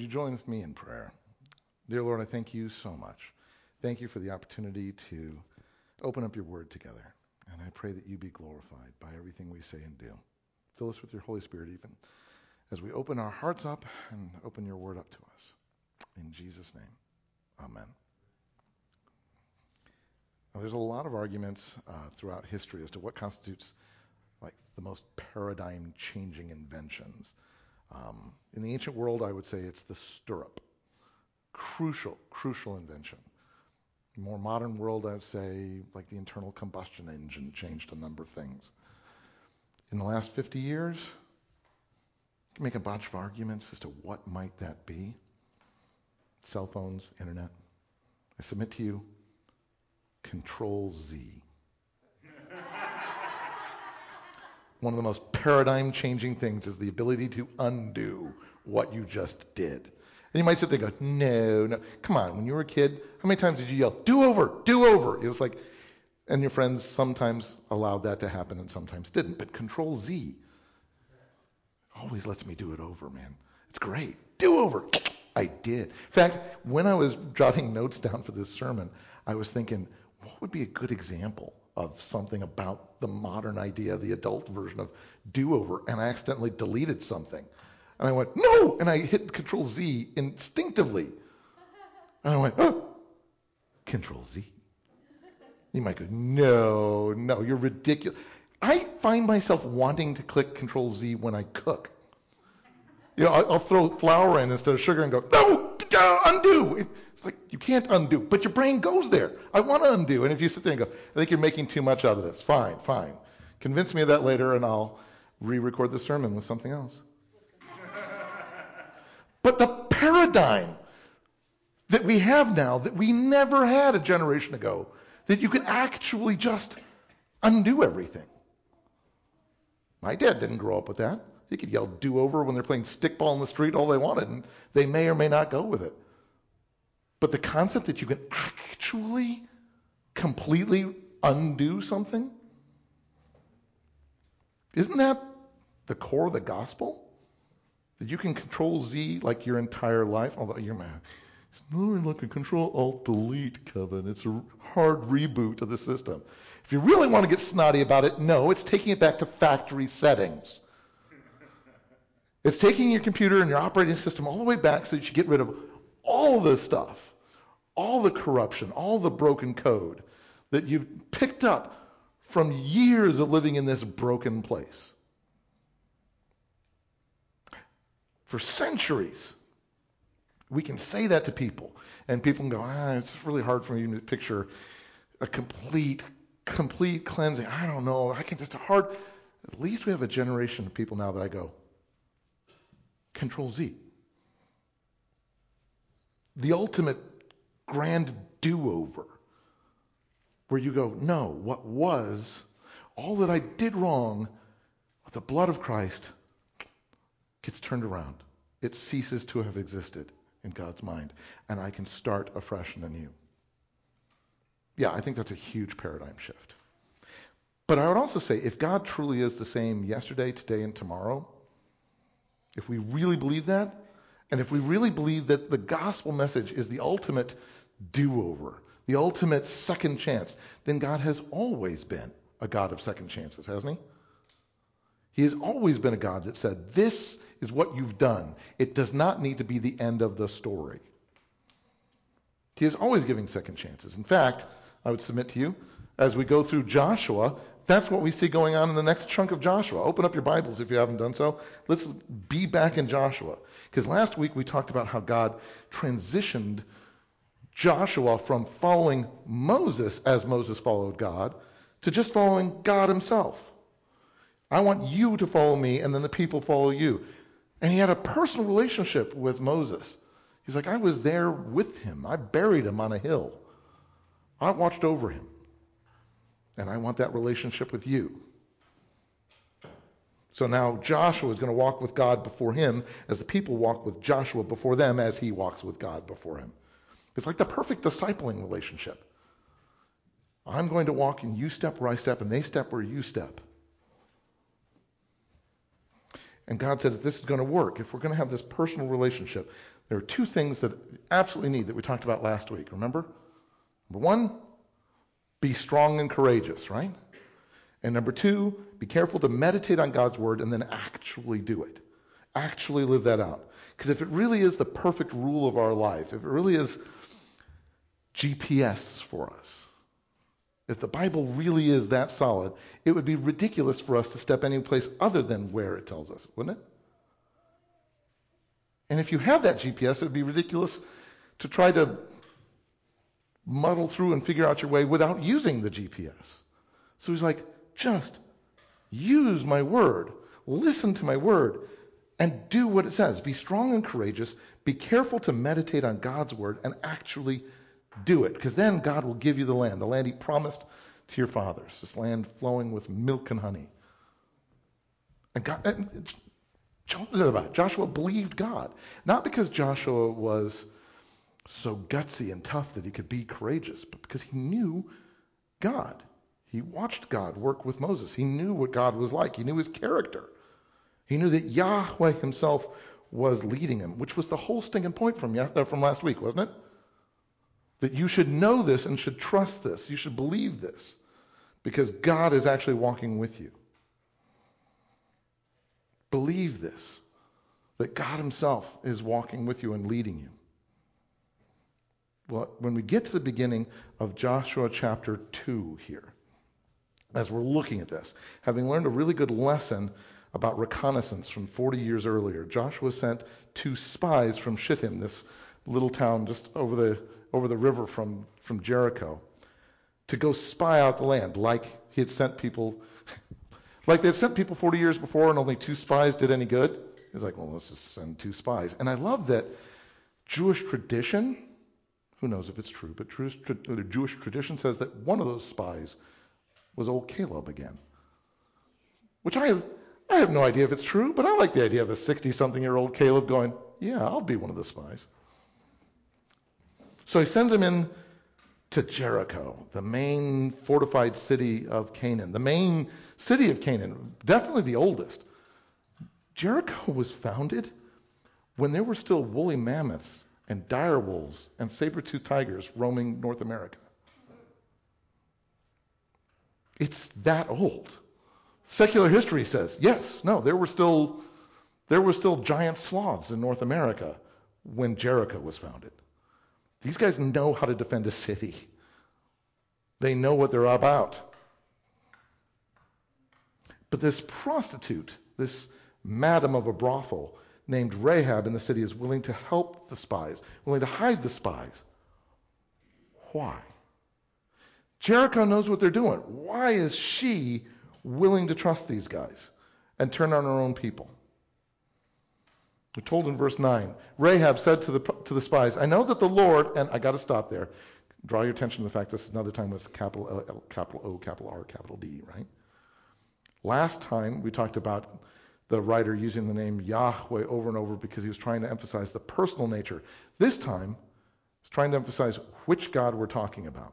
Would you join with me in prayer? Dear Lord, I thank you so much. Thank you for the opportunity to open up your word together. And I pray that you be glorified by everything we say and do. Fill us with your Holy Spirit even as we open our hearts up and open your word up to us. In Jesus' name, amen. Now, there's a lot of arguments throughout history as to what constitutes like the most paradigm-changing inventions. In the ancient world, I would say it's the stirrup. Crucial invention. In the more modern world, I would say like the internal combustion engine changed a number of things. In the last 50 years, you can make a bunch of arguments as to what might that be. Cell phones, internet. I submit to you, Control Z. One of the most paradigm-changing things is the ability to undo what you just did. And you might sit there and go, no. Come on, when you were a kid, how many times did you yell, do over? It was like, and your friends sometimes allowed that to happen and sometimes didn't. But Control Z always lets me do it over, man. It's great. Do over. I did. In fact, when I was jotting notes down for this sermon, I was thinking, what would be a good example of something about the modern idea, the adult version of do-over, and I accidentally deleted something. And I went, no! And I hit Control-Z instinctively. And I went, oh! Control-Z. You might go, no, you're ridiculous. I find myself wanting to click Control-Z when I cook. You know, I'll throw flour in instead of sugar and go, no! Undo! It's like, you can't undo, but your brain goes there. I want to undo. And if you sit there and go, I think you're making too much out of this. Fine. Convince me of that later, and I'll re-record the sermon with something else. But the paradigm that we have now, that we never had a generation ago, that you can actually just undo everything. My dad didn't grow up with that. They could yell do-over when they're playing stickball in the street all they wanted, and they may or may not go with it. But the concept that you can actually completely undo something, isn't that the core of the gospel? That you can Control Z like your entire life, although you're mad. It's more like a Control-Alt-Delete, Kevin. It's a hard reboot of the system. If you really want to get snotty about it, no, it's taking it back to factory settings. It's taking your computer and your operating system all the way back so that you get rid of all the stuff, all the corruption, all the broken code that you've picked up from years of living in this broken place. For centuries, we can say that to people, and people can go, it's really hard for me to picture a complete cleansing. I don't know. I can just hard. At least we have a generation of people now that I go, Control Z. The ultimate grand do-over, where you go, no, what was, all that I did wrong with the blood of Christ gets turned around. It ceases to have existed in God's mind, and I can start afresh and anew. Yeah, I think that's a huge paradigm shift. But I would also say, if God truly is the same yesterday, today, and tomorrow, if we really believe that, and if we really believe that the gospel message is the ultimate do-over, the ultimate second chance, then God has always been a God of second chances, hasn't he? He has always been a God that said, this is what you've done. It does not need to be the end of the story. He is always giving second chances. In fact, I would submit to you, as we go through Joshua, that's what we see going on in the next chunk of Joshua. Open up your Bibles if you haven't done so. Let's be back in Joshua. Because last week we talked about how God transitioned Joshua from following Moses as Moses followed God to just following God himself. I want you to follow me, and then the people follow you. And he had a personal relationship with Moses. He's like, I was there with him. I buried him on a hill. I watched over him. And I want that relationship with you. So now Joshua is going to walk with God before him as the people walk with Joshua before them as he walks with God before him. It's like the perfect discipling relationship. I'm going to walk and you step where I step and they step where you step. And God said that this is going to work. If we're going to have this personal relationship, There are two things that you absolutely need that we talked about last week, remember? Number one, be strong and courageous, right? And number two, be careful to meditate on God's word and then actually do it. Actually live that out. Because if it really is the perfect rule of our life, if it really is GPS for us, if the Bible really is that solid, it would be ridiculous for us to step any place other than where it tells us, wouldn't it? And if you have that GPS, it would be ridiculous to try to muddle through and figure out your way without using the GPS. So he's like, just use my word, listen to my word, and do what it says. Be strong and courageous. Be careful to meditate on God's word and actually do it, because then God will give you the land he promised to your fathers, this land flowing with milk and honey. And God, and Joshua believed God, not because Joshua was so gutsy and tough that he could be courageous, but because he knew God. He watched God work with Moses. He knew what God was like. He knew his character. He knew that Yahweh himself was leading him, which was the whole stinking point from last week, wasn't it? That you should know this and should trust this. You should believe this because God is actually walking with you. Believe this, that God himself is walking with you and leading you. Well, when we get to the beginning of Joshua chapter 2 here, as we're looking at this, having learned a really good lesson about reconnaissance from 40 years earlier, Joshua sent two spies from Shittim, this little town just over the river from Jericho, to go spy out the land like he had sent people, like they had sent people 40 years before and only two spies did any good. He's like, well, let's just send two spies. And I love that Jewish tradition, who knows if it's true, but Jewish tradition says that one of those spies was old Caleb again, which I have no idea if it's true, but I like the idea of a 60-something-year-old Caleb going, yeah, I'll be one of the spies. So he sends him in to Jericho, the main fortified city of Canaan, the main city of Canaan, definitely the oldest. Jericho was founded when there were still woolly mammoths and dire wolves and saber-toothed tigers roaming North America. It's that old. Secular history says, yes, no, there were still giant sloths in North America when Jericho was founded. These guys know how to defend a city. They know what they're about. But this prostitute, this madam of a brothel named Rahab in the city is willing to help the spies, willing to hide the spies. Why? Jericho knows what they're doing. Why is she willing to trust these guys and turn on her own people? We're told in verse 9, Rahab said to the spies, I know that the Lord, and I got to stop there. Draw your attention to the fact this is another time with capital L, capital O, capital R, capital D, right? Last time we talked about the writer using the name Yahweh over and over because he was trying to emphasize the personal nature. This time, he's trying to emphasize which God we're talking about.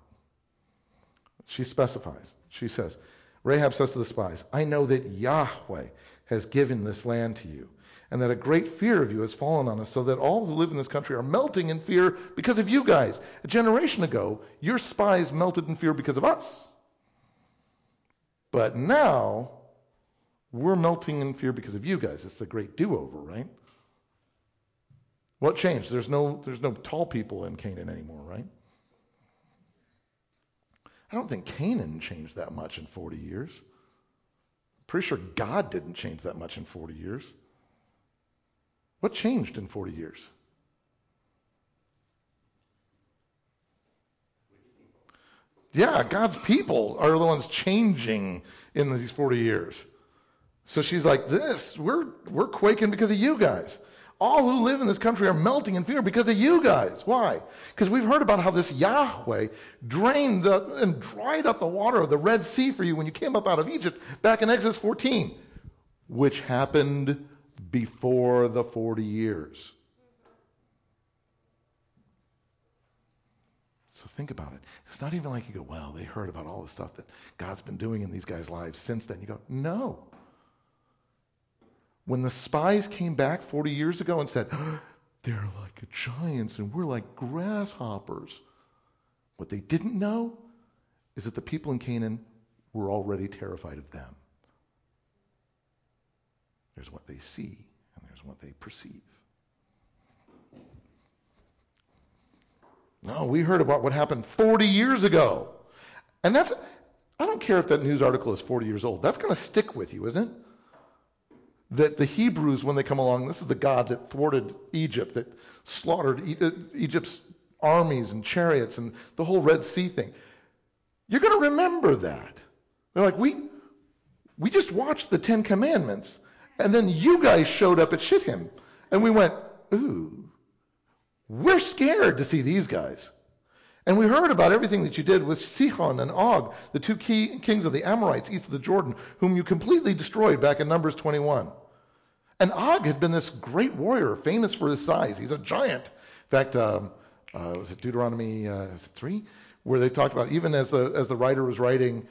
She specifies. She says, Rahab says to the spies, I know that Yahweh has given this land to you, and that a great fear of you has fallen on us, so that all who live in this country are melting in fear because of you guys. A generation ago, your spies melted in fear because of us. But now, we're melting in fear because of you guys. It's the great do-over, right? What changed? There's no tall people in Canaan anymore, right? I don't think Canaan changed that much in 40 years. I'm pretty sure God didn't change that much in 40 years. What changed in 40 years? Yeah, God's people are the ones changing in these 40 years. So she's like, this, we're quaking because of you guys. All who live in this country are melting in fear because of you guys. Why? Because we've heard about how this Yahweh drained and dried up the water of the Red Sea for you when you came up out of Egypt back in Exodus 14, which happened before the 40 years. So think about it. It's not even like you go, well, they heard about all the stuff that God's been doing in these guys' lives since then. You go, no. When the spies came back 40 years ago and said, They're like giants and we're like grasshoppers. What they didn't know is that the people in Canaan were already terrified of them. There's what they see and there's what they perceive. No, we heard about what happened 40 years ago. And that's, I don't care if that news article is 40 years old. That's going to stick with you, isn't it? That the Hebrews, when they come along, this is the God that thwarted Egypt, that slaughtered Egypt's armies and chariots and the whole Red Sea thing. You're going to remember that. They're like, we just watched the Ten Commandments, and then you guys showed up at Shittim, and we went, ooh, we're scared to see these guys. And we heard about everything that you did with Sihon and Og, the two kings of the Amorites east of the Jordan, whom you completely destroyed back in Numbers 21. And Og had been this great warrior, famous for his size. He's a giant. In fact, was it Deuteronomy 3? Where they talked about, even as the writer was writing,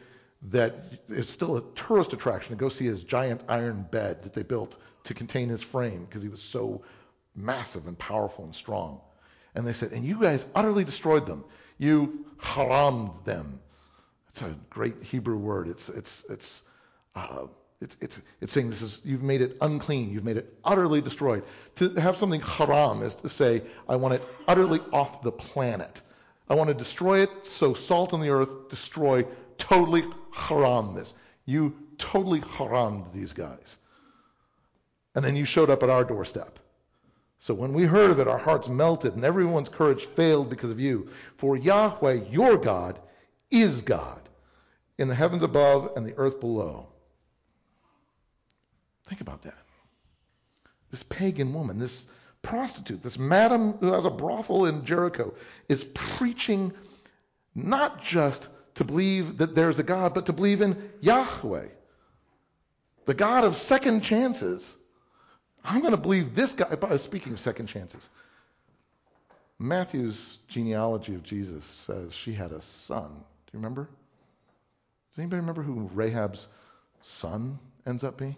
that it's still a tourist attraction to go see his giant iron bed that they built to contain his frame because he was so massive and powerful and strong. And they said, and you guys utterly destroyed them. You harammed them. It's a great Hebrew word. It's saying this is, you've made it unclean. You've made it utterly destroyed. To have something haram is to say, I want it utterly off the planet. I want to destroy it. So salt on the earth, destroy, totally haram this. You totally harammed these guys. And then you showed up at our doorstep. So when we heard of it, our hearts melted, and everyone's courage failed because of you. For Yahweh, your God, is God, in the heavens above and the earth below. Think about that. This pagan woman, this prostitute, this madam who has a brothel in Jericho, is preaching not just to believe that there's a God, but to believe in Yahweh, the God of second chances. I'm going to believe this guy. Speaking of second chances, Matthew's genealogy of Jesus says she had a son. Do you remember? Does anybody remember who Rahab's son ends up being?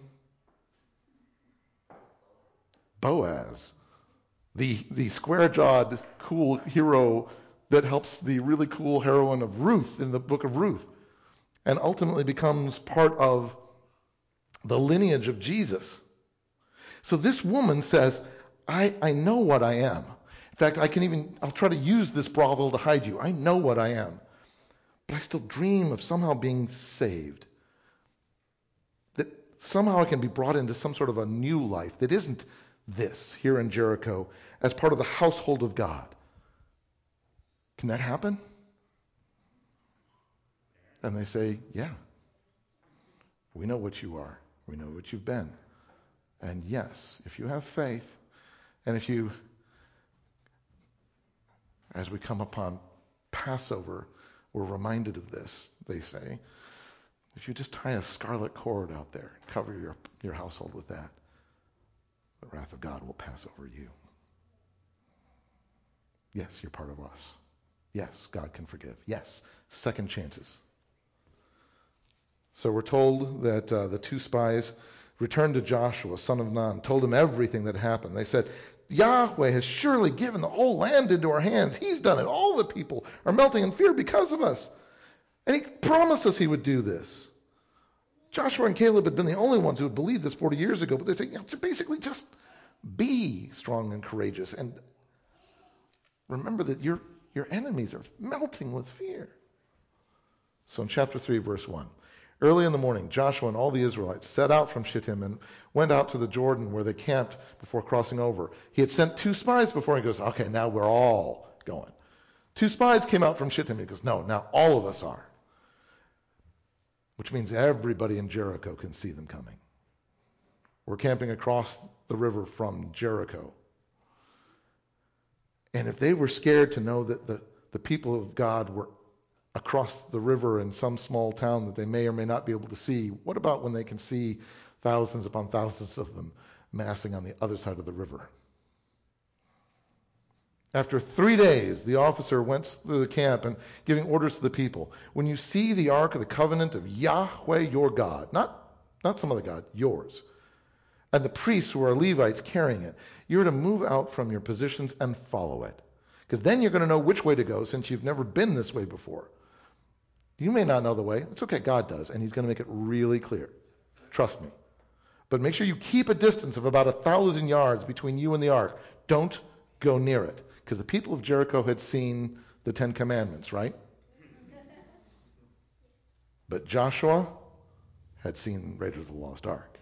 Boaz, the square-jawed, cool hero that helps the really cool heroine of Ruth in the book of Ruth, and ultimately becomes part of the lineage of Jesus. So this woman says, I know what I am. In fact, I'll try to use this brothel to hide you. I know what I am. But I still dream of somehow being saved. That somehow I can be brought into some sort of a new life that isn't this here in Jericho as part of the household of God. Can that happen? And they say, yeah. We know what you are. We know what you've been. And yes, if you have faith, and if you, as we come upon Passover, we're reminded of this, they say, if you just tie a scarlet cord out there and cover your household with that, the wrath of God will pass over you. Yes, you're part of us. Yes, God can forgive. Yes, second chances. So we're told that the two spies returned to Joshua, son of Nun, told him everything that happened. They said, Yahweh has surely given the whole land into our hands. He's done it. All the people are melting in fear because of us. And he promised us he would do this. Joshua and Caleb had been the only ones who had believed this 40 years ago, but they said, basically just be strong and courageous and remember that your enemies are melting with fear. So in chapter 3, verse 1, early in the morning, Joshua and all the Israelites set out from Shittim and went out to the Jordan where they camped before crossing over. He had sent two spies before. He goes, okay, now we're all going. Two spies came out from Shittim. He goes, no, now all of us are. Which means everybody in Jericho can see them coming. We're camping across the river from Jericho. And if they were scared to know that the people of God were across the river in some small town that they may or may not be able to see, what about when they can see thousands upon thousands of them massing on the other side of the river? After 3 days, the officer went through the camp and giving orders to the people. When you see the Ark of the Covenant of Yahweh your God, not some other God, yours, and the priests who are Levites carrying it. You're to move out from your positions and follow it, because then you're going to know which way to go, since you've never been this way before. You may not know the way. It's okay, God does, and he's going to make it really clear. Trust me. But make sure you keep a distance of about 1,000 yards between you and the ark. Don't go near it, because the people of Jericho had seen the Ten Commandments, right? But Joshua had seen Raiders of the Lost Ark.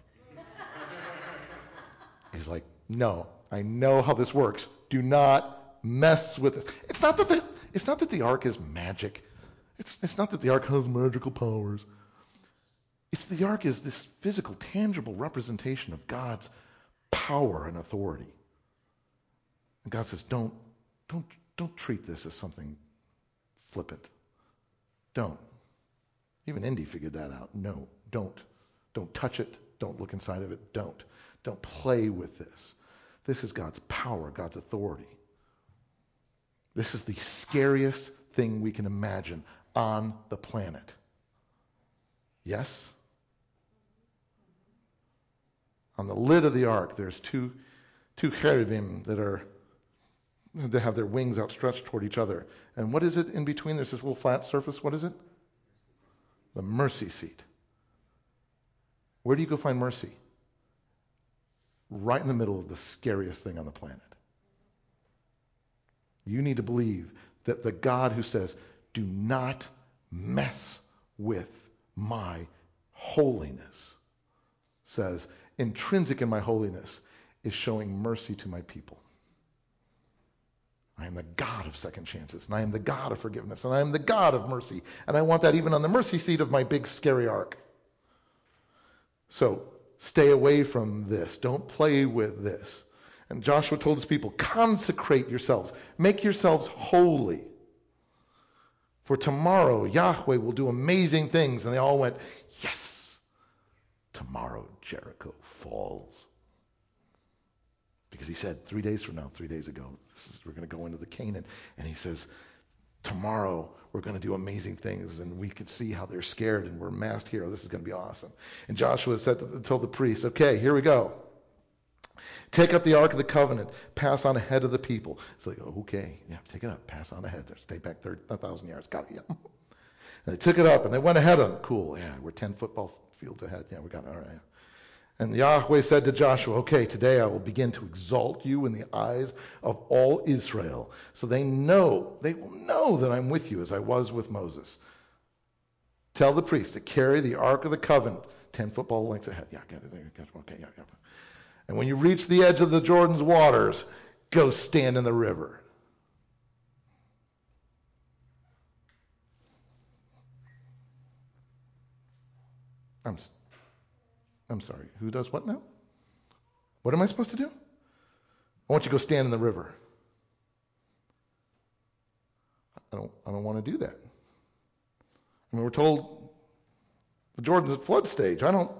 He's like, no, I know how this works. Do not mess with this. It's not that the ark is magic. It's not that the ark has magical powers. It's the ark is this physical, tangible representation of God's power and authority. And God says, don't treat this as something flippant. Don't. Even Indy figured that out. No, don't. Don't touch it. Don't look inside of it. Don't. Don't play with this. This is God's power, God's authority. This is the scariest thing we can imagine on the planet. Yes? On the lid of the ark, there's two cherubim that have their wings outstretched toward each other. And what is it in between? There's this little flat surface. What is it? The mercy seat. Where do you go find mercy? Right in the middle of the scariest thing on the planet. You need to believe that the God who says, do not mess with my holiness, says, intrinsic in my holiness is showing mercy to my people. I am the God of second chances, and I am the God of forgiveness, and I am the God of mercy, and I want that even on the mercy seat of my big scary ark. So stay away from this. Don't play with this. And Joshua told his people, consecrate yourselves. Make yourselves holy. For tomorrow Yahweh will do amazing things. And they all went, yes, tomorrow Jericho falls. Because he said 3 days from now, 3 days ago, we're going to go into the Canaan. And he says, tomorrow we're going to do amazing things, and we could see how they're scared, and we're massed here. This is going to be awesome. And Joshua said told the priests, okay, here we go. Take up the Ark of the Covenant, pass on ahead of the people. It's like, okay, yeah, take it up, pass on ahead. Stay back 1,000 yards. Got it, yeah. And they took it up, and they went ahead of them. Cool, yeah, we're 10 football fields ahead. Yeah, we got it, all right. And Yahweh said to Joshua, okay, today I will begin to exalt you in the eyes of all Israel, so they will know that I'm with you as I was with Moses. Tell the priests to carry the Ark of the Covenant 10 football lengths ahead. Yeah, okay, yeah. And when you reach the edge of the Jordan's waters, go stand in the river. I'm sorry, who does what now? What am I supposed to do? I want you to go stand in the river. I don't want to do that. I mean, we're told the Jordan's at flood stage. I don't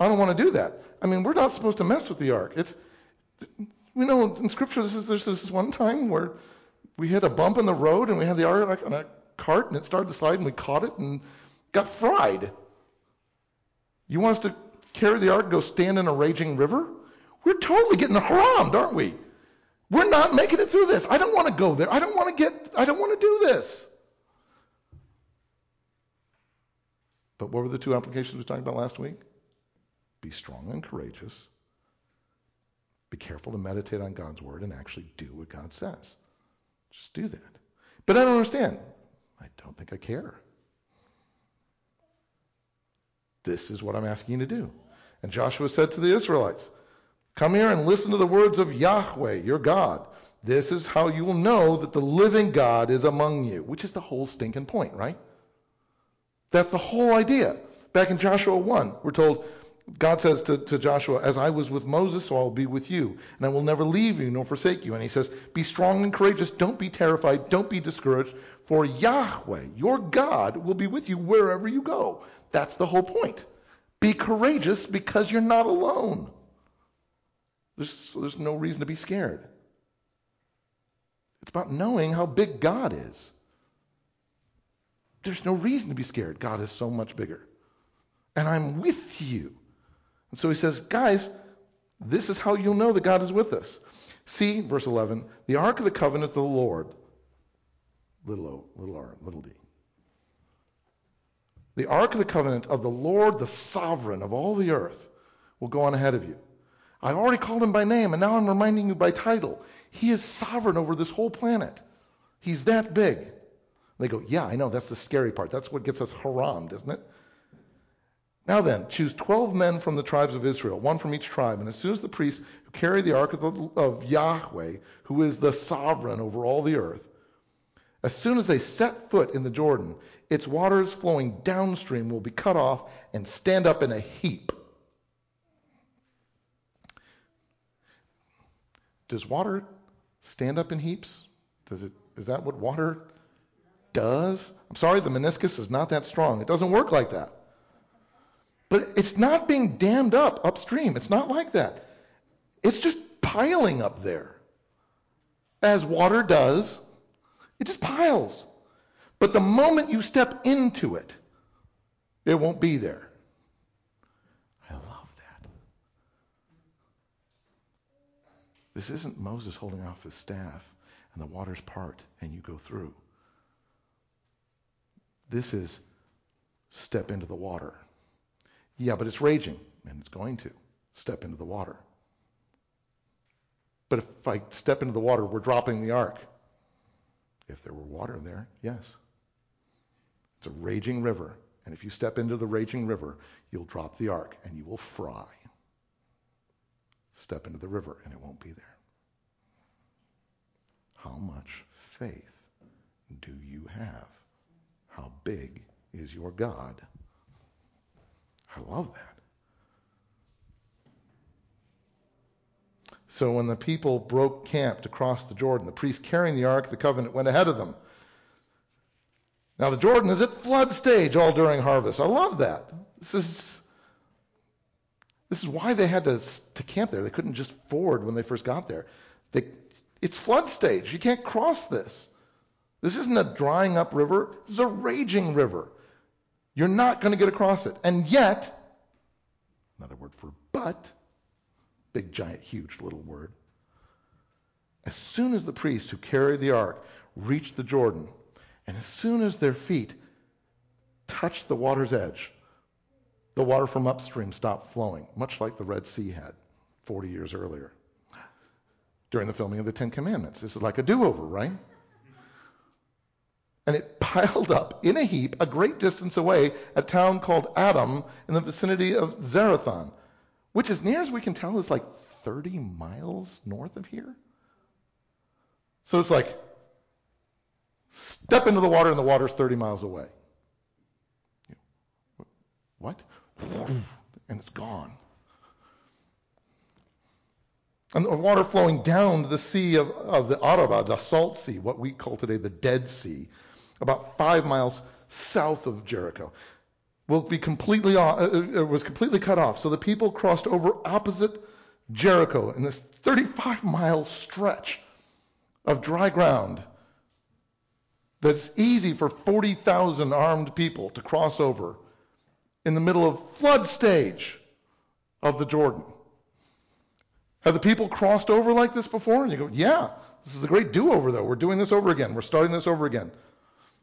want to do that. I mean, we're not supposed to mess with the ark. We know in Scripture there's this one time where we hit a bump in the road and we had the ark on a cart and it started to slide and we caught it and got fried. You want us to carry the ark and go stand in a raging river? We're totally getting harammed, aren't we? We're not making it through this. I don't want to go there. I don't want to do this. But what were the two applications we talked about last week? Be strong and courageous. Be careful to meditate on God's word and actually do what God says. Just do that. But I don't understand. I don't think I care. This is what I'm asking you to do. And Joshua said to the Israelites, come here and listen to the words of Yahweh, your God. This is how you will know that the living God is among you, which is the whole stinking point, right? That's the whole idea. Back in Joshua 1, we're told, God says to Joshua, as I was with Moses, so I will be with you, and I will never leave you nor forsake you. And he says, be strong and courageous. Don't be terrified. Don't be discouraged. For Yahweh, your God, will be with you wherever you go. That's the whole point. Be courageous because you're not alone. There's no reason to be scared. It's about knowing how big God is. There's no reason to be scared. God is so much bigger. And I'm with you. And so he says, guys, This is how you'll know that God is with us. See, verse 11, the Ark of the Covenant of the Lord, little o, little r, little d. The Ark of the Covenant of the Lord, the sovereign of all the earth, will go on ahead of you. I already called him by name, and now I'm reminding you by title. He is sovereign over this whole planet. He's that big. They go, yeah, I know, that's the scary part. That's what gets us harammed, isn't it? Now then, choose 12 men from the tribes of Israel, one from each tribe, and as soon as the priests who carry the ark of Yahweh, who is the sovereign over all the earth, as soon as they set foot in the Jordan, its waters flowing downstream will be cut off and stand up in a heap. Does water stand up in heaps? Does it? Is that what water does? I'm sorry, the meniscus is not that strong. It doesn't work like that. But it's not being dammed up upstream. It's not like that. It's just piling up there. As water does, it just piles. But the moment you step into it, it won't be there. I love that. This isn't Moses holding off his staff and the waters part and you go through. This is step into the water. Yeah, but it's raging, and it's going to step into the water. But if I step into the water, we're dropping the ark. If there were water there, yes. It's a raging river, and if you step into the raging river, you'll drop the ark, and you will fry. Step into the river, and it won't be there. How much faith do you have? How big is your God? I love that. So when the people broke camp to cross the Jordan, the priest carrying the Ark of the Covenant went ahead of them. Now the Jordan is at flood stage all during harvest. I love that. This is why they had to camp there. They couldn't just ford when they first got there. It's flood stage. You can't cross this. This isn't a drying up river. This is a raging river. You're not going to get across it. And yet, another word for but, big, giant, huge little word. As soon as the priests who carried the ark reached the Jordan, and as soon as their feet touched the water's edge, the water from upstream stopped flowing, much like the Red Sea had 40 years earlier during the filming of the Ten Commandments. This is like a do-over, right? And it piled up in a heap a great distance away at a town called Adam in the vicinity of Zarathon, which as near as we can tell is like 30 miles north of here. So it's like, step into the water and the water's 30 miles away. What? And it's gone. And the water flowing down to the sea of the Arava, the salt sea, what we call today the Dead Sea, about 5 miles south of Jericho, was completely cut off. So the people crossed over opposite Jericho in this 35-mile stretch of dry ground that's easy for 40,000 armed people to cross over in the middle of flood stage of the Jordan. Have the people crossed over like this before? And you go, yeah, this is a great do-over, though. We're doing this over again. We're starting this over again.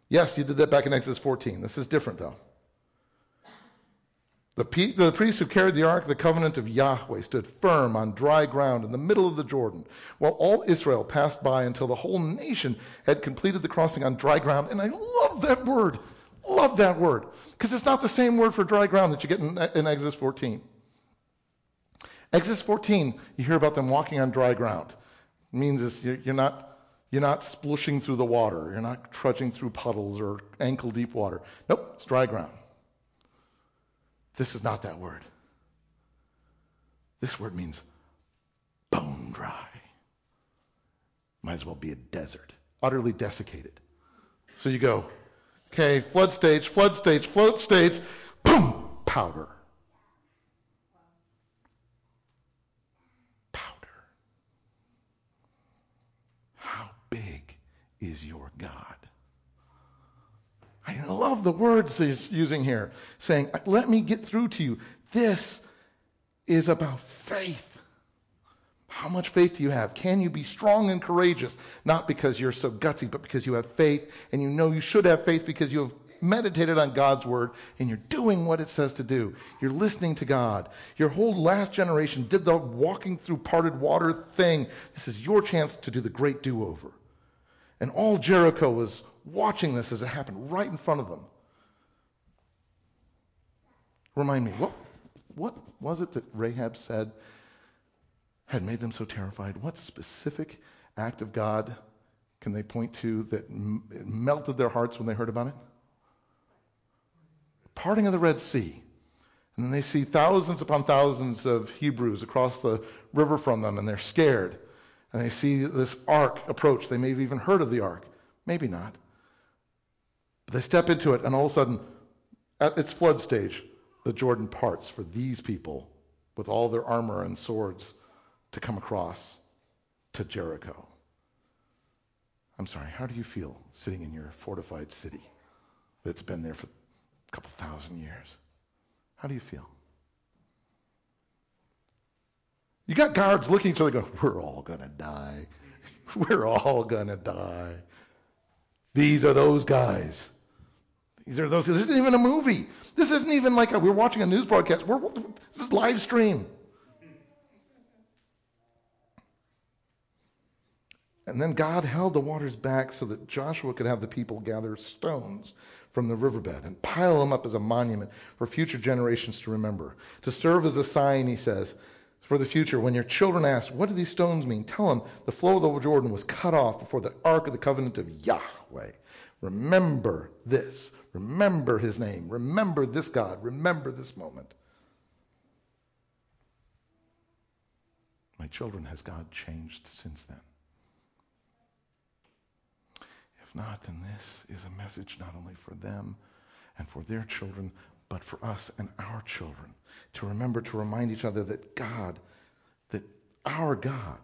Yes, you did that back in Exodus 14. This is different, though. The priests who carried the Ark of the Covenant of Yahweh stood firm on dry ground in the middle of the Jordan, while all Israel passed by until the whole nation had completed the crossing on dry ground. And I love that word. Love that word. Because it's not the same word for dry ground that you get in Exodus 14. Exodus 14, you hear about them walking on dry ground. It means you're not splooshing through the water. You're not trudging through puddles or ankle-deep water. Nope, it's dry ground. This is not that word. This word means bone dry. Might as well be a desert, utterly desiccated. So you go, okay, flood stage, boom, powder. Is your God. I love the words he's using here, saying, let me get through to you. This is about faith. How much faith do you have? Can you be strong and courageous? Not because you're so gutsy, but because you have faith, and you know you should have faith because you have meditated on God's word, and you're doing what it says to do. You're listening to God. Your whole last generation did the walking through parted water thing. This is your chance to do the great do-over. And all Jericho was watching this as it happened right in front of them. Remind me, what was it that Rahab said had made them so terrified? What specific act of God can they point to that melted their hearts when they heard about it? Parting of the Red Sea. And then they see thousands upon thousands of Hebrews across the river from them, and they're scared. And they see this ark approach. They may have even heard of the ark. Maybe not. But they step into it, and all of a sudden, at its flood stage, the Jordan parts for these people with all their armor and swords to come across to Jericho. I'm sorry, how do you feel sitting in your fortified city that's been there for couple thousand years? How do you feel? You got guards looking at each other going, we're all going to die. We're all going to die. These are those guys. These are those guys. This isn't even a movie. This isn't even like we're watching a news broadcast. This is live stream. And then God held the waters back so that Joshua could have the people gather stones from the riverbed and pile them up as a monument for future generations to remember. To serve as a sign, he says, for the future. When your children ask, what do these stones mean? Tell them the flow of the Jordan was cut off before the Ark of the Covenant of Yahweh. Remember this. Remember his name. Remember this God. Remember this moment. My children, has God changed since then? Not, then this is a message not only for them and for their children, but for us and our children, to remember, to remind each other that God, that our God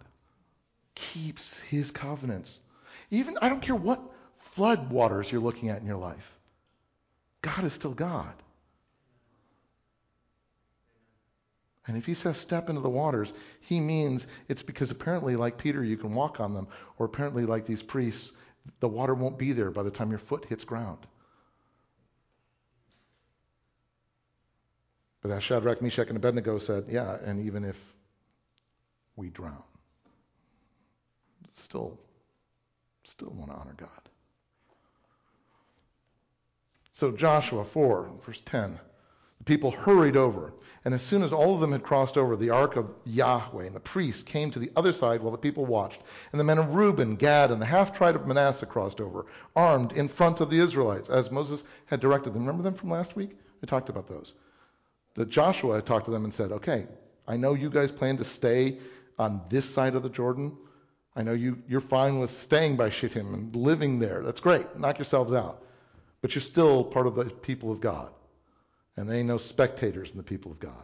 keeps his covenants. Even, I don't care what flood waters you're looking at in your life, God is still God. And if he says step into the waters, he means it's because apparently like Peter, you can walk on them, or apparently like these priests, the water won't be there by the time your foot hits ground. But as Shadrach, Meshach, and Abednego said, yeah, and even if we drown, still want to honor God. So Joshua 4, verse 10, the people hurried over, and as soon as all of them had crossed over, the ark of Yahweh and the priests came to the other side while the people watched. And the men of Reuben, Gad, and the half-tribe of Manasseh crossed over, armed in front of the Israelites, as Moses had directed them. Remember them from last week? We talked about those. That Joshua had talked to them and said, okay, I know you guys plan to stay on this side of the Jordan. I know you're fine with staying by Shittim and living there. That's great. Knock yourselves out. But you're still part of the people of God. And they ain't no spectators in the people of God.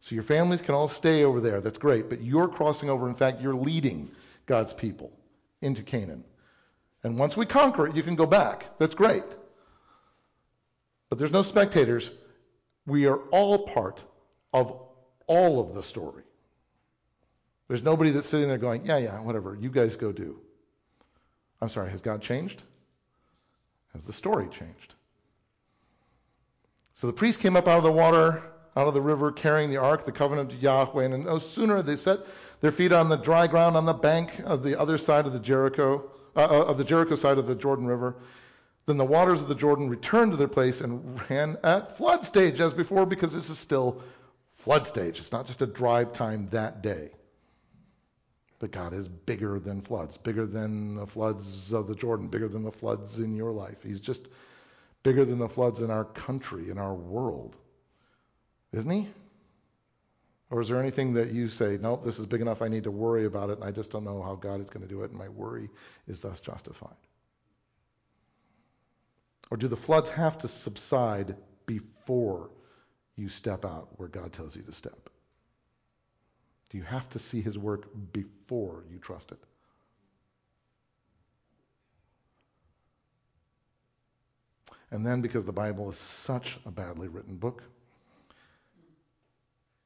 So your families can all stay over there. That's great. But you're crossing over. In fact, you're leading God's people into Canaan. And once we conquer it, you can go back. That's great. But there's no spectators. We are all part of all of the story. There's nobody that's sitting there going, yeah, whatever. You guys go do. I'm sorry, has God changed? Has the story changed? So the priests came up out of the water, out of the river, carrying the ark, the covenant of Yahweh. And no sooner they set their feet on the dry ground on the bank of the other side of the Jericho side of the Jordan River, then the waters of the Jordan returned to their place and ran at flood stage as before, because this is still flood stage. It's not just a dry time that day. But God is bigger than floods, bigger than the floods of the Jordan, bigger than the floods in your life. He's just bigger than the floods in our country, in our world. Isn't he? Or is there anything that you say, no, this is big enough, I need to worry about it, and I just don't know how God is going to do it, and my worry is thus justified? Or do the floods have to subside before you step out where God tells you to step? Do you have to see his work before you trust it? And then, because the Bible is such a badly written book,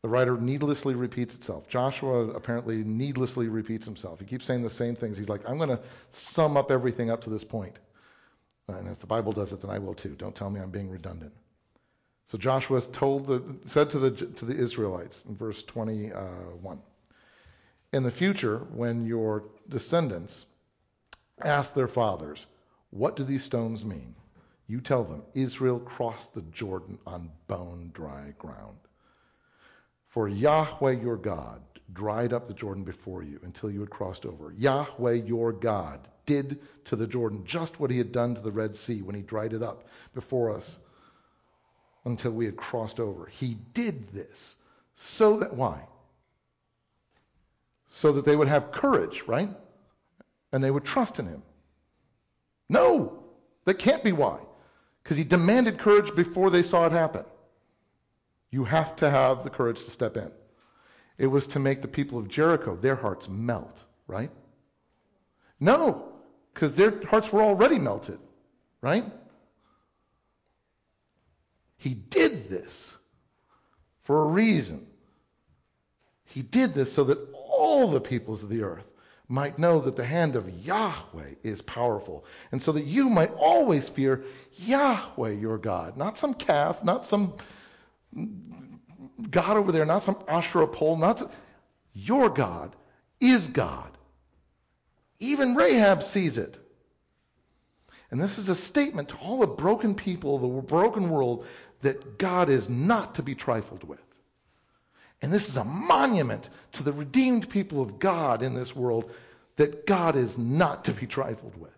The writer needlessly repeats itself. Joshua apparently needlessly repeats himself. He keeps saying the same things. He's like, I'm going to sum up everything up to this point. And if the Bible does it, then I will too. Don't tell me I'm being redundant. So Joshua said to the Israelites in verse 21, in the future, when your descendants ask their fathers, what do these stones mean? You tell them, Israel crossed the Jordan on bone dry ground. For Yahweh your God dried up the Jordan before you until you had crossed over. Yahweh your God did to the Jordan just what he had done to the Red Sea when he dried it up before us until we had crossed over. He did this so that, why? So that they would have courage, right? And they would trust in him. No, that can't be why. Because he demanded courage before they saw it happen. You have to have the courage to step in. It was to make the people of Jericho, their hearts melt, right? No, because their hearts were already melted, right? He did this for a reason. He did this so that all the peoples of the earth might know that the hand of Yahweh is powerful, and so that you might always fear Yahweh your God, not some calf, not some God over there, not some Asherah pole, your God is God. Even Rahab sees it. And this is a statement to all the broken people, the broken world, that God is not to be trifled with. And this is a monument to the redeemed people of God in this world that God is not to be trifled with.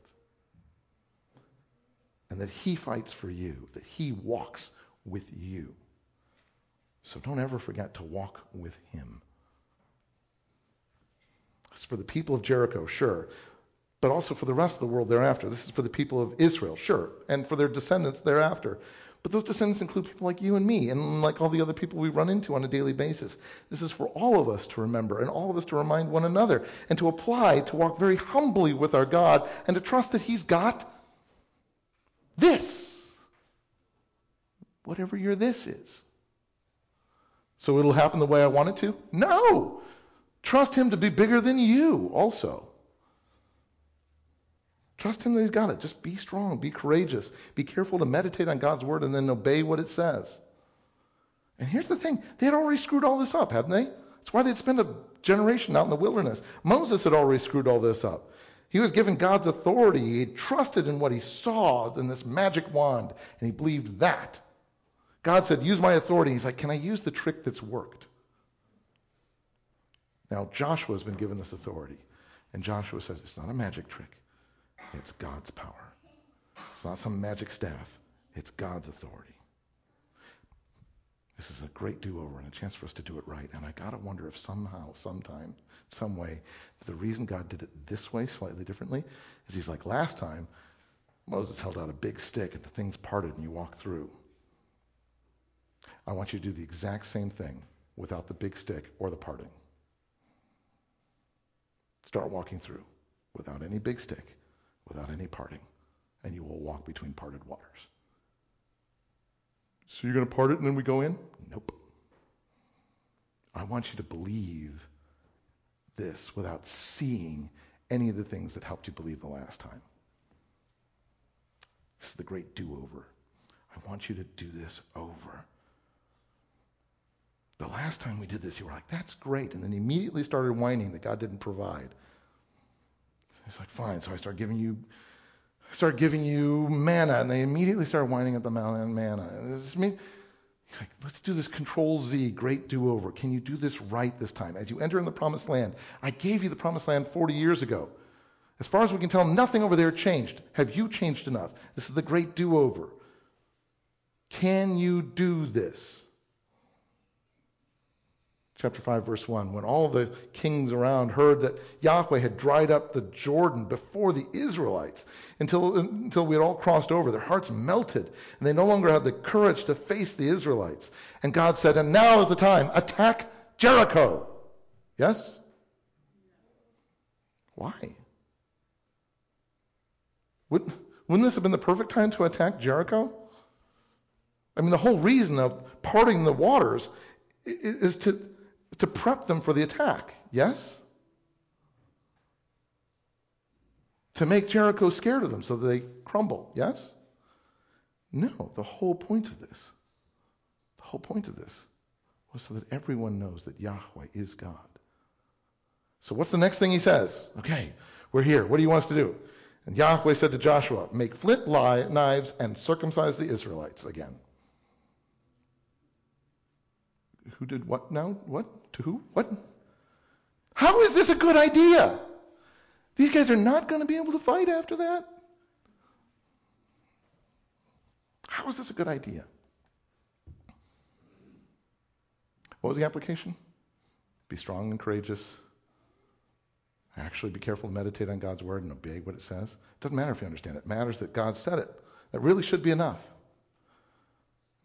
And that he fights for you, that he walks with you. So don't ever forget to walk with him. It's for the people of Jericho, sure, but also for the rest of the world thereafter. This is for the people of Israel, sure, and for their descendants thereafter. But those descendants include people like you and me and like all the other people we run into on a daily basis. This is for all of us to remember and all of us to remind one another and to apply, to walk very humbly with our God and to trust that he's got this, whatever your this is. So it'll happen the way I want it to? No! Trust him to be bigger than you also. Trust him that he's got it. Just be strong, be courageous, be careful to meditate on God's word and then obey what it says. And here's the thing, they had already screwed all this up, hadn't they? That's why they'd spent a generation out in the wilderness. Moses had already screwed all this up. He was given God's authority. He trusted in what he saw in this magic wand, and he believed that. God said, use my authority. He's like, can I use the trick that's worked? Now, Joshua's been given this authority. And Joshua says, it's not a magic trick. It's God's power. It's not some magic staff. It's God's authority. This is a great do-over and a chance for us to do it right. And I got to wonder if somehow, sometime, some way, the reason God did it this way, slightly differently, is he's like, last time, Moses held out a big stick and the things parted and you walked through. I want you to do the exact same thing without the big stick or the parting. Start walking through without any big stick, without any parting, and you will walk between parted waters. So you're going to part it and then we go in? Nope. I want you to believe this without seeing any of the things that helped you believe the last time. This is the great do-over. I want you to do this over. The last time we did this, you were like, that's great. And then immediately started whining that God didn't provide. So it's like, fine. So I start giving you manna. And they immediately start whining at the manna. He's like, let's do this control Z, great do-over. Can you do this right this time? As you enter in the promised land, I gave you the promised land 40 years ago. As far as we can tell, nothing over there changed. Have you changed enough? This is the great do-over. Can you do this? Chapter 5, verse 1, when all the kings around heard that Yahweh had dried up the Jordan before the Israelites until we had all crossed over, their hearts melted, and they no longer had the courage to face the Israelites. And God said, and now is the time, attack Jericho. Yes? Why? Wouldn't this have been the perfect time to attack Jericho? I mean, the whole reason of parting the waters is to prep them for the attack, yes? To make Jericho scared of them so that they crumble, yes? No, the whole point of this was so that everyone knows that Yahweh is God. So what's the next thing he says? Okay, we're here. What do you want us to do? And Yahweh said to Joshua, make flint knives and circumcise the Israelites again. Who did what now? What? To who? What? How is this a good idea? These guys are not going to be able to fight after that. How is this a good idea? What was the application? Be strong and courageous. Actually, be careful to meditate on God's word and obey what it says. It doesn't matter if you understand it. It matters that God said it. That really should be enough.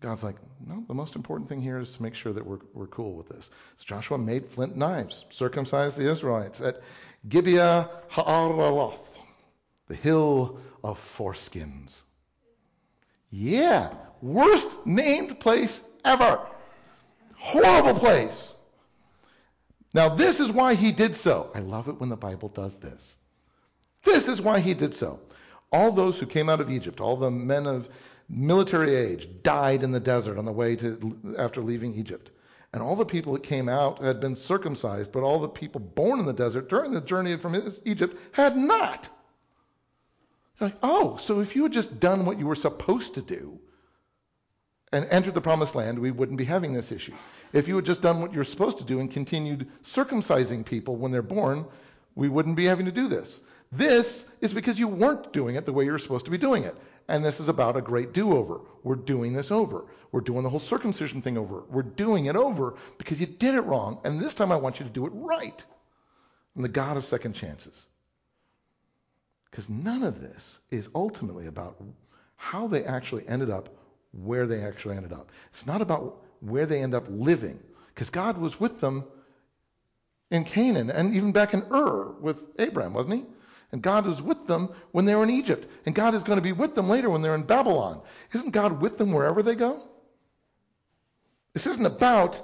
God's like, no, the most important thing here is to make sure that we're cool with this. So Joshua made flint knives, circumcised the Israelites at Gibeah Ha'araloth, the hill of foreskins. Yeah, worst named place ever. Horrible place. Now, this is why he did so. I love it when the Bible does this. This is why he did so. All those who came out of Egypt, all the men of military age, died in the desert on the way to after leaving Egypt. And all the people that came out had been circumcised, but all the people born in the desert during the journey from Egypt had not. You're like, oh, so if you had just done what you were supposed to do and entered the promised land, we wouldn't be having this issue. If you had just done what you're supposed to do and continued circumcising people when they're born, we wouldn't be having to do this. This is because you weren't doing it the way you're supposed to be doing it. And this is about a great do-over. We're doing this over. We're doing the whole circumcision thing over. We're doing it over because you did it wrong. And this time I want you to do it right. I'm the God of second chances. Because none of this is ultimately about how they actually ended up, where they actually ended up. It's not about where they end up living, because God was with them in Canaan and even back in Ur with Abraham, wasn't he? And God was with them when they were in Egypt, and God is going to be with them later when they're in Babylon. Isn't God with them wherever they go? This isn't about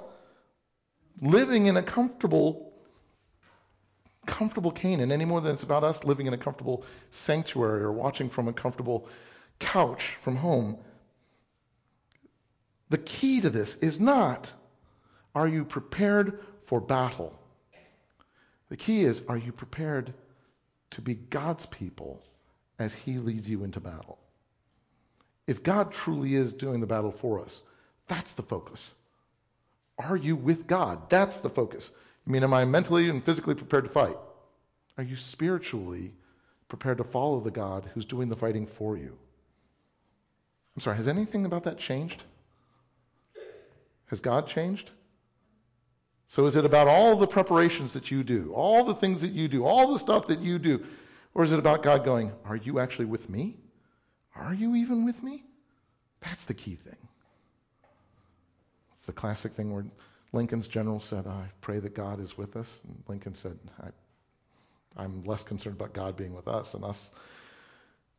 living in a comfortable Canaan any more than it's about us living in a comfortable sanctuary or watching from a comfortable couch from home. The key to this is not, are you prepared for battle? The key is, are you prepared to be God's people as he leads you into battle? If God truly is doing the battle for us, that's the focus. Are you with God? That's the focus. I mean, am I mentally and physically prepared to fight? Are you spiritually prepared to follow the God who's doing the fighting for you? I'm sorry, has anything about that changed? Has God changed? So is it about all the preparations that you do, all the things that you do, all the stuff that you do? Or is it about God going, are you actually with me? Are you even with me? That's the key thing. It's the classic thing where Lincoln's general said, I pray that God is with us. And Lincoln said, I'm less concerned about God being with us and us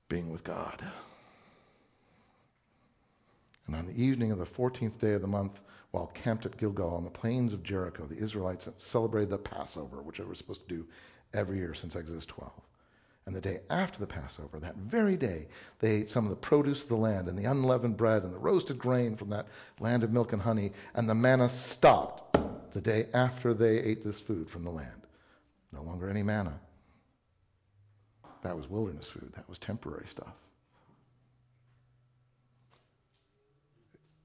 being with God. And on the evening of the 14th day of the month, while camped at Gilgal on the plains of Jericho, the Israelites celebrated the Passover, which they were supposed to do every year since Exodus 12. And the day after the Passover, that very day, they ate some of the produce of the land, and the unleavened bread, and the roasted grain from that land of milk and honey, and the manna stopped the day after they ate this food from the land. No longer any manna. That was wilderness food. That was temporary stuff.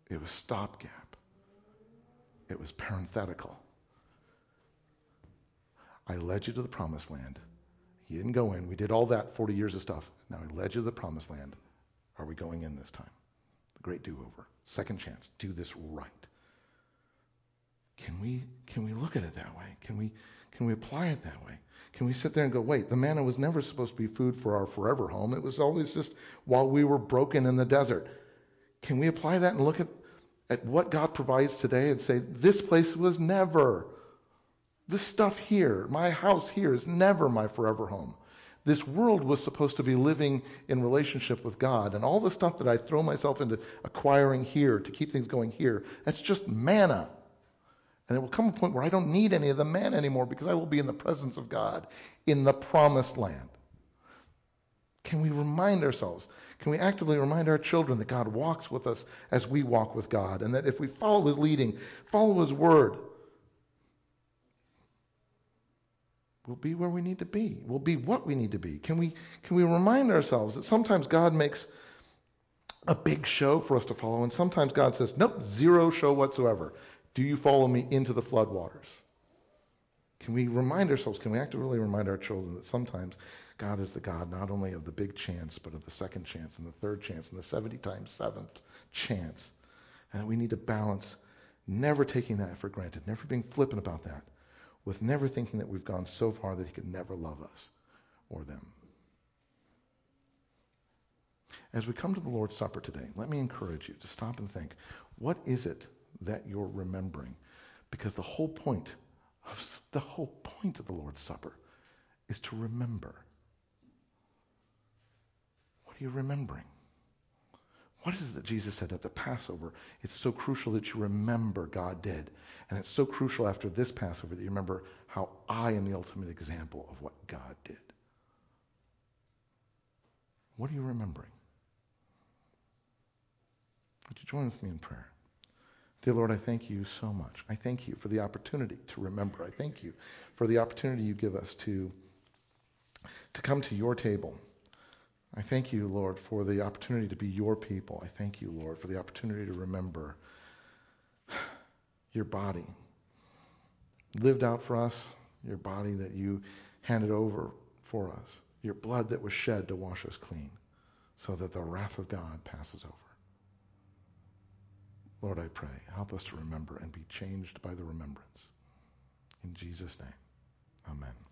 It was stopgap. It was parenthetical. I led you to the promised land. You didn't go in. We did all that 40 years of stuff. Now I led you to the promised land. Are we going in this time? The great do-over. Second chance. Do this right. Can we look at it that way? Can we apply it that way? Can we sit there and go, wait, the manna was never supposed to be food for our forever home. It was always just while we were broken in the desert. Can we apply that and look at what God provides today and say, this place was never, this stuff here, my house here is never my forever home. This world was supposed to be living in relationship with God, and all the stuff that I throw myself into acquiring here to keep things going here, that's just manna. And there will come a point where I don't need any of the man anymore because I will be in the presence of God in the promised land. Can we remind ourselves? Can we actively remind our children that God walks with us as we walk with God, and that if we follow his leading, follow his word, we'll be where we need to be. We'll be what we need to be. Can we remind ourselves that sometimes God makes a big show for us to follow, and sometimes God says, nope, zero show whatsoever. Do you follow me into the floodwaters? Can we remind ourselves, can we actively remind our children that sometimes God is the God not only of the big chance, but of the second chance and the third chance and the 70 times seventh chance? And we need to balance never taking that for granted, never being flippant about that, with never thinking that we've gone so far that he could never love us or them. As we come to the Lord's Supper today, let me encourage you to stop and think, what is it that you're remembering? Because the whole point of the Lord's Supper is to remember. What are you remembering? What is it that Jesus said at the Passover? It's so crucial that you remember God did. And it's so crucial after this Passover that you remember how I am the ultimate example of what God did. What are you remembering? Would you join with me in prayer? Dear Lord, I thank you so much. I thank you for the opportunity to remember. I thank you for the opportunity you give us to come to your table. I thank you, Lord, for the opportunity to be your people. I thank you, Lord, for the opportunity to remember your body lived out for us, your body that you handed over for us, your blood that was shed to wash us clean so that the wrath of God passes over. Lord, I pray, help us to remember and be changed by the remembrance. In Jesus' name, amen.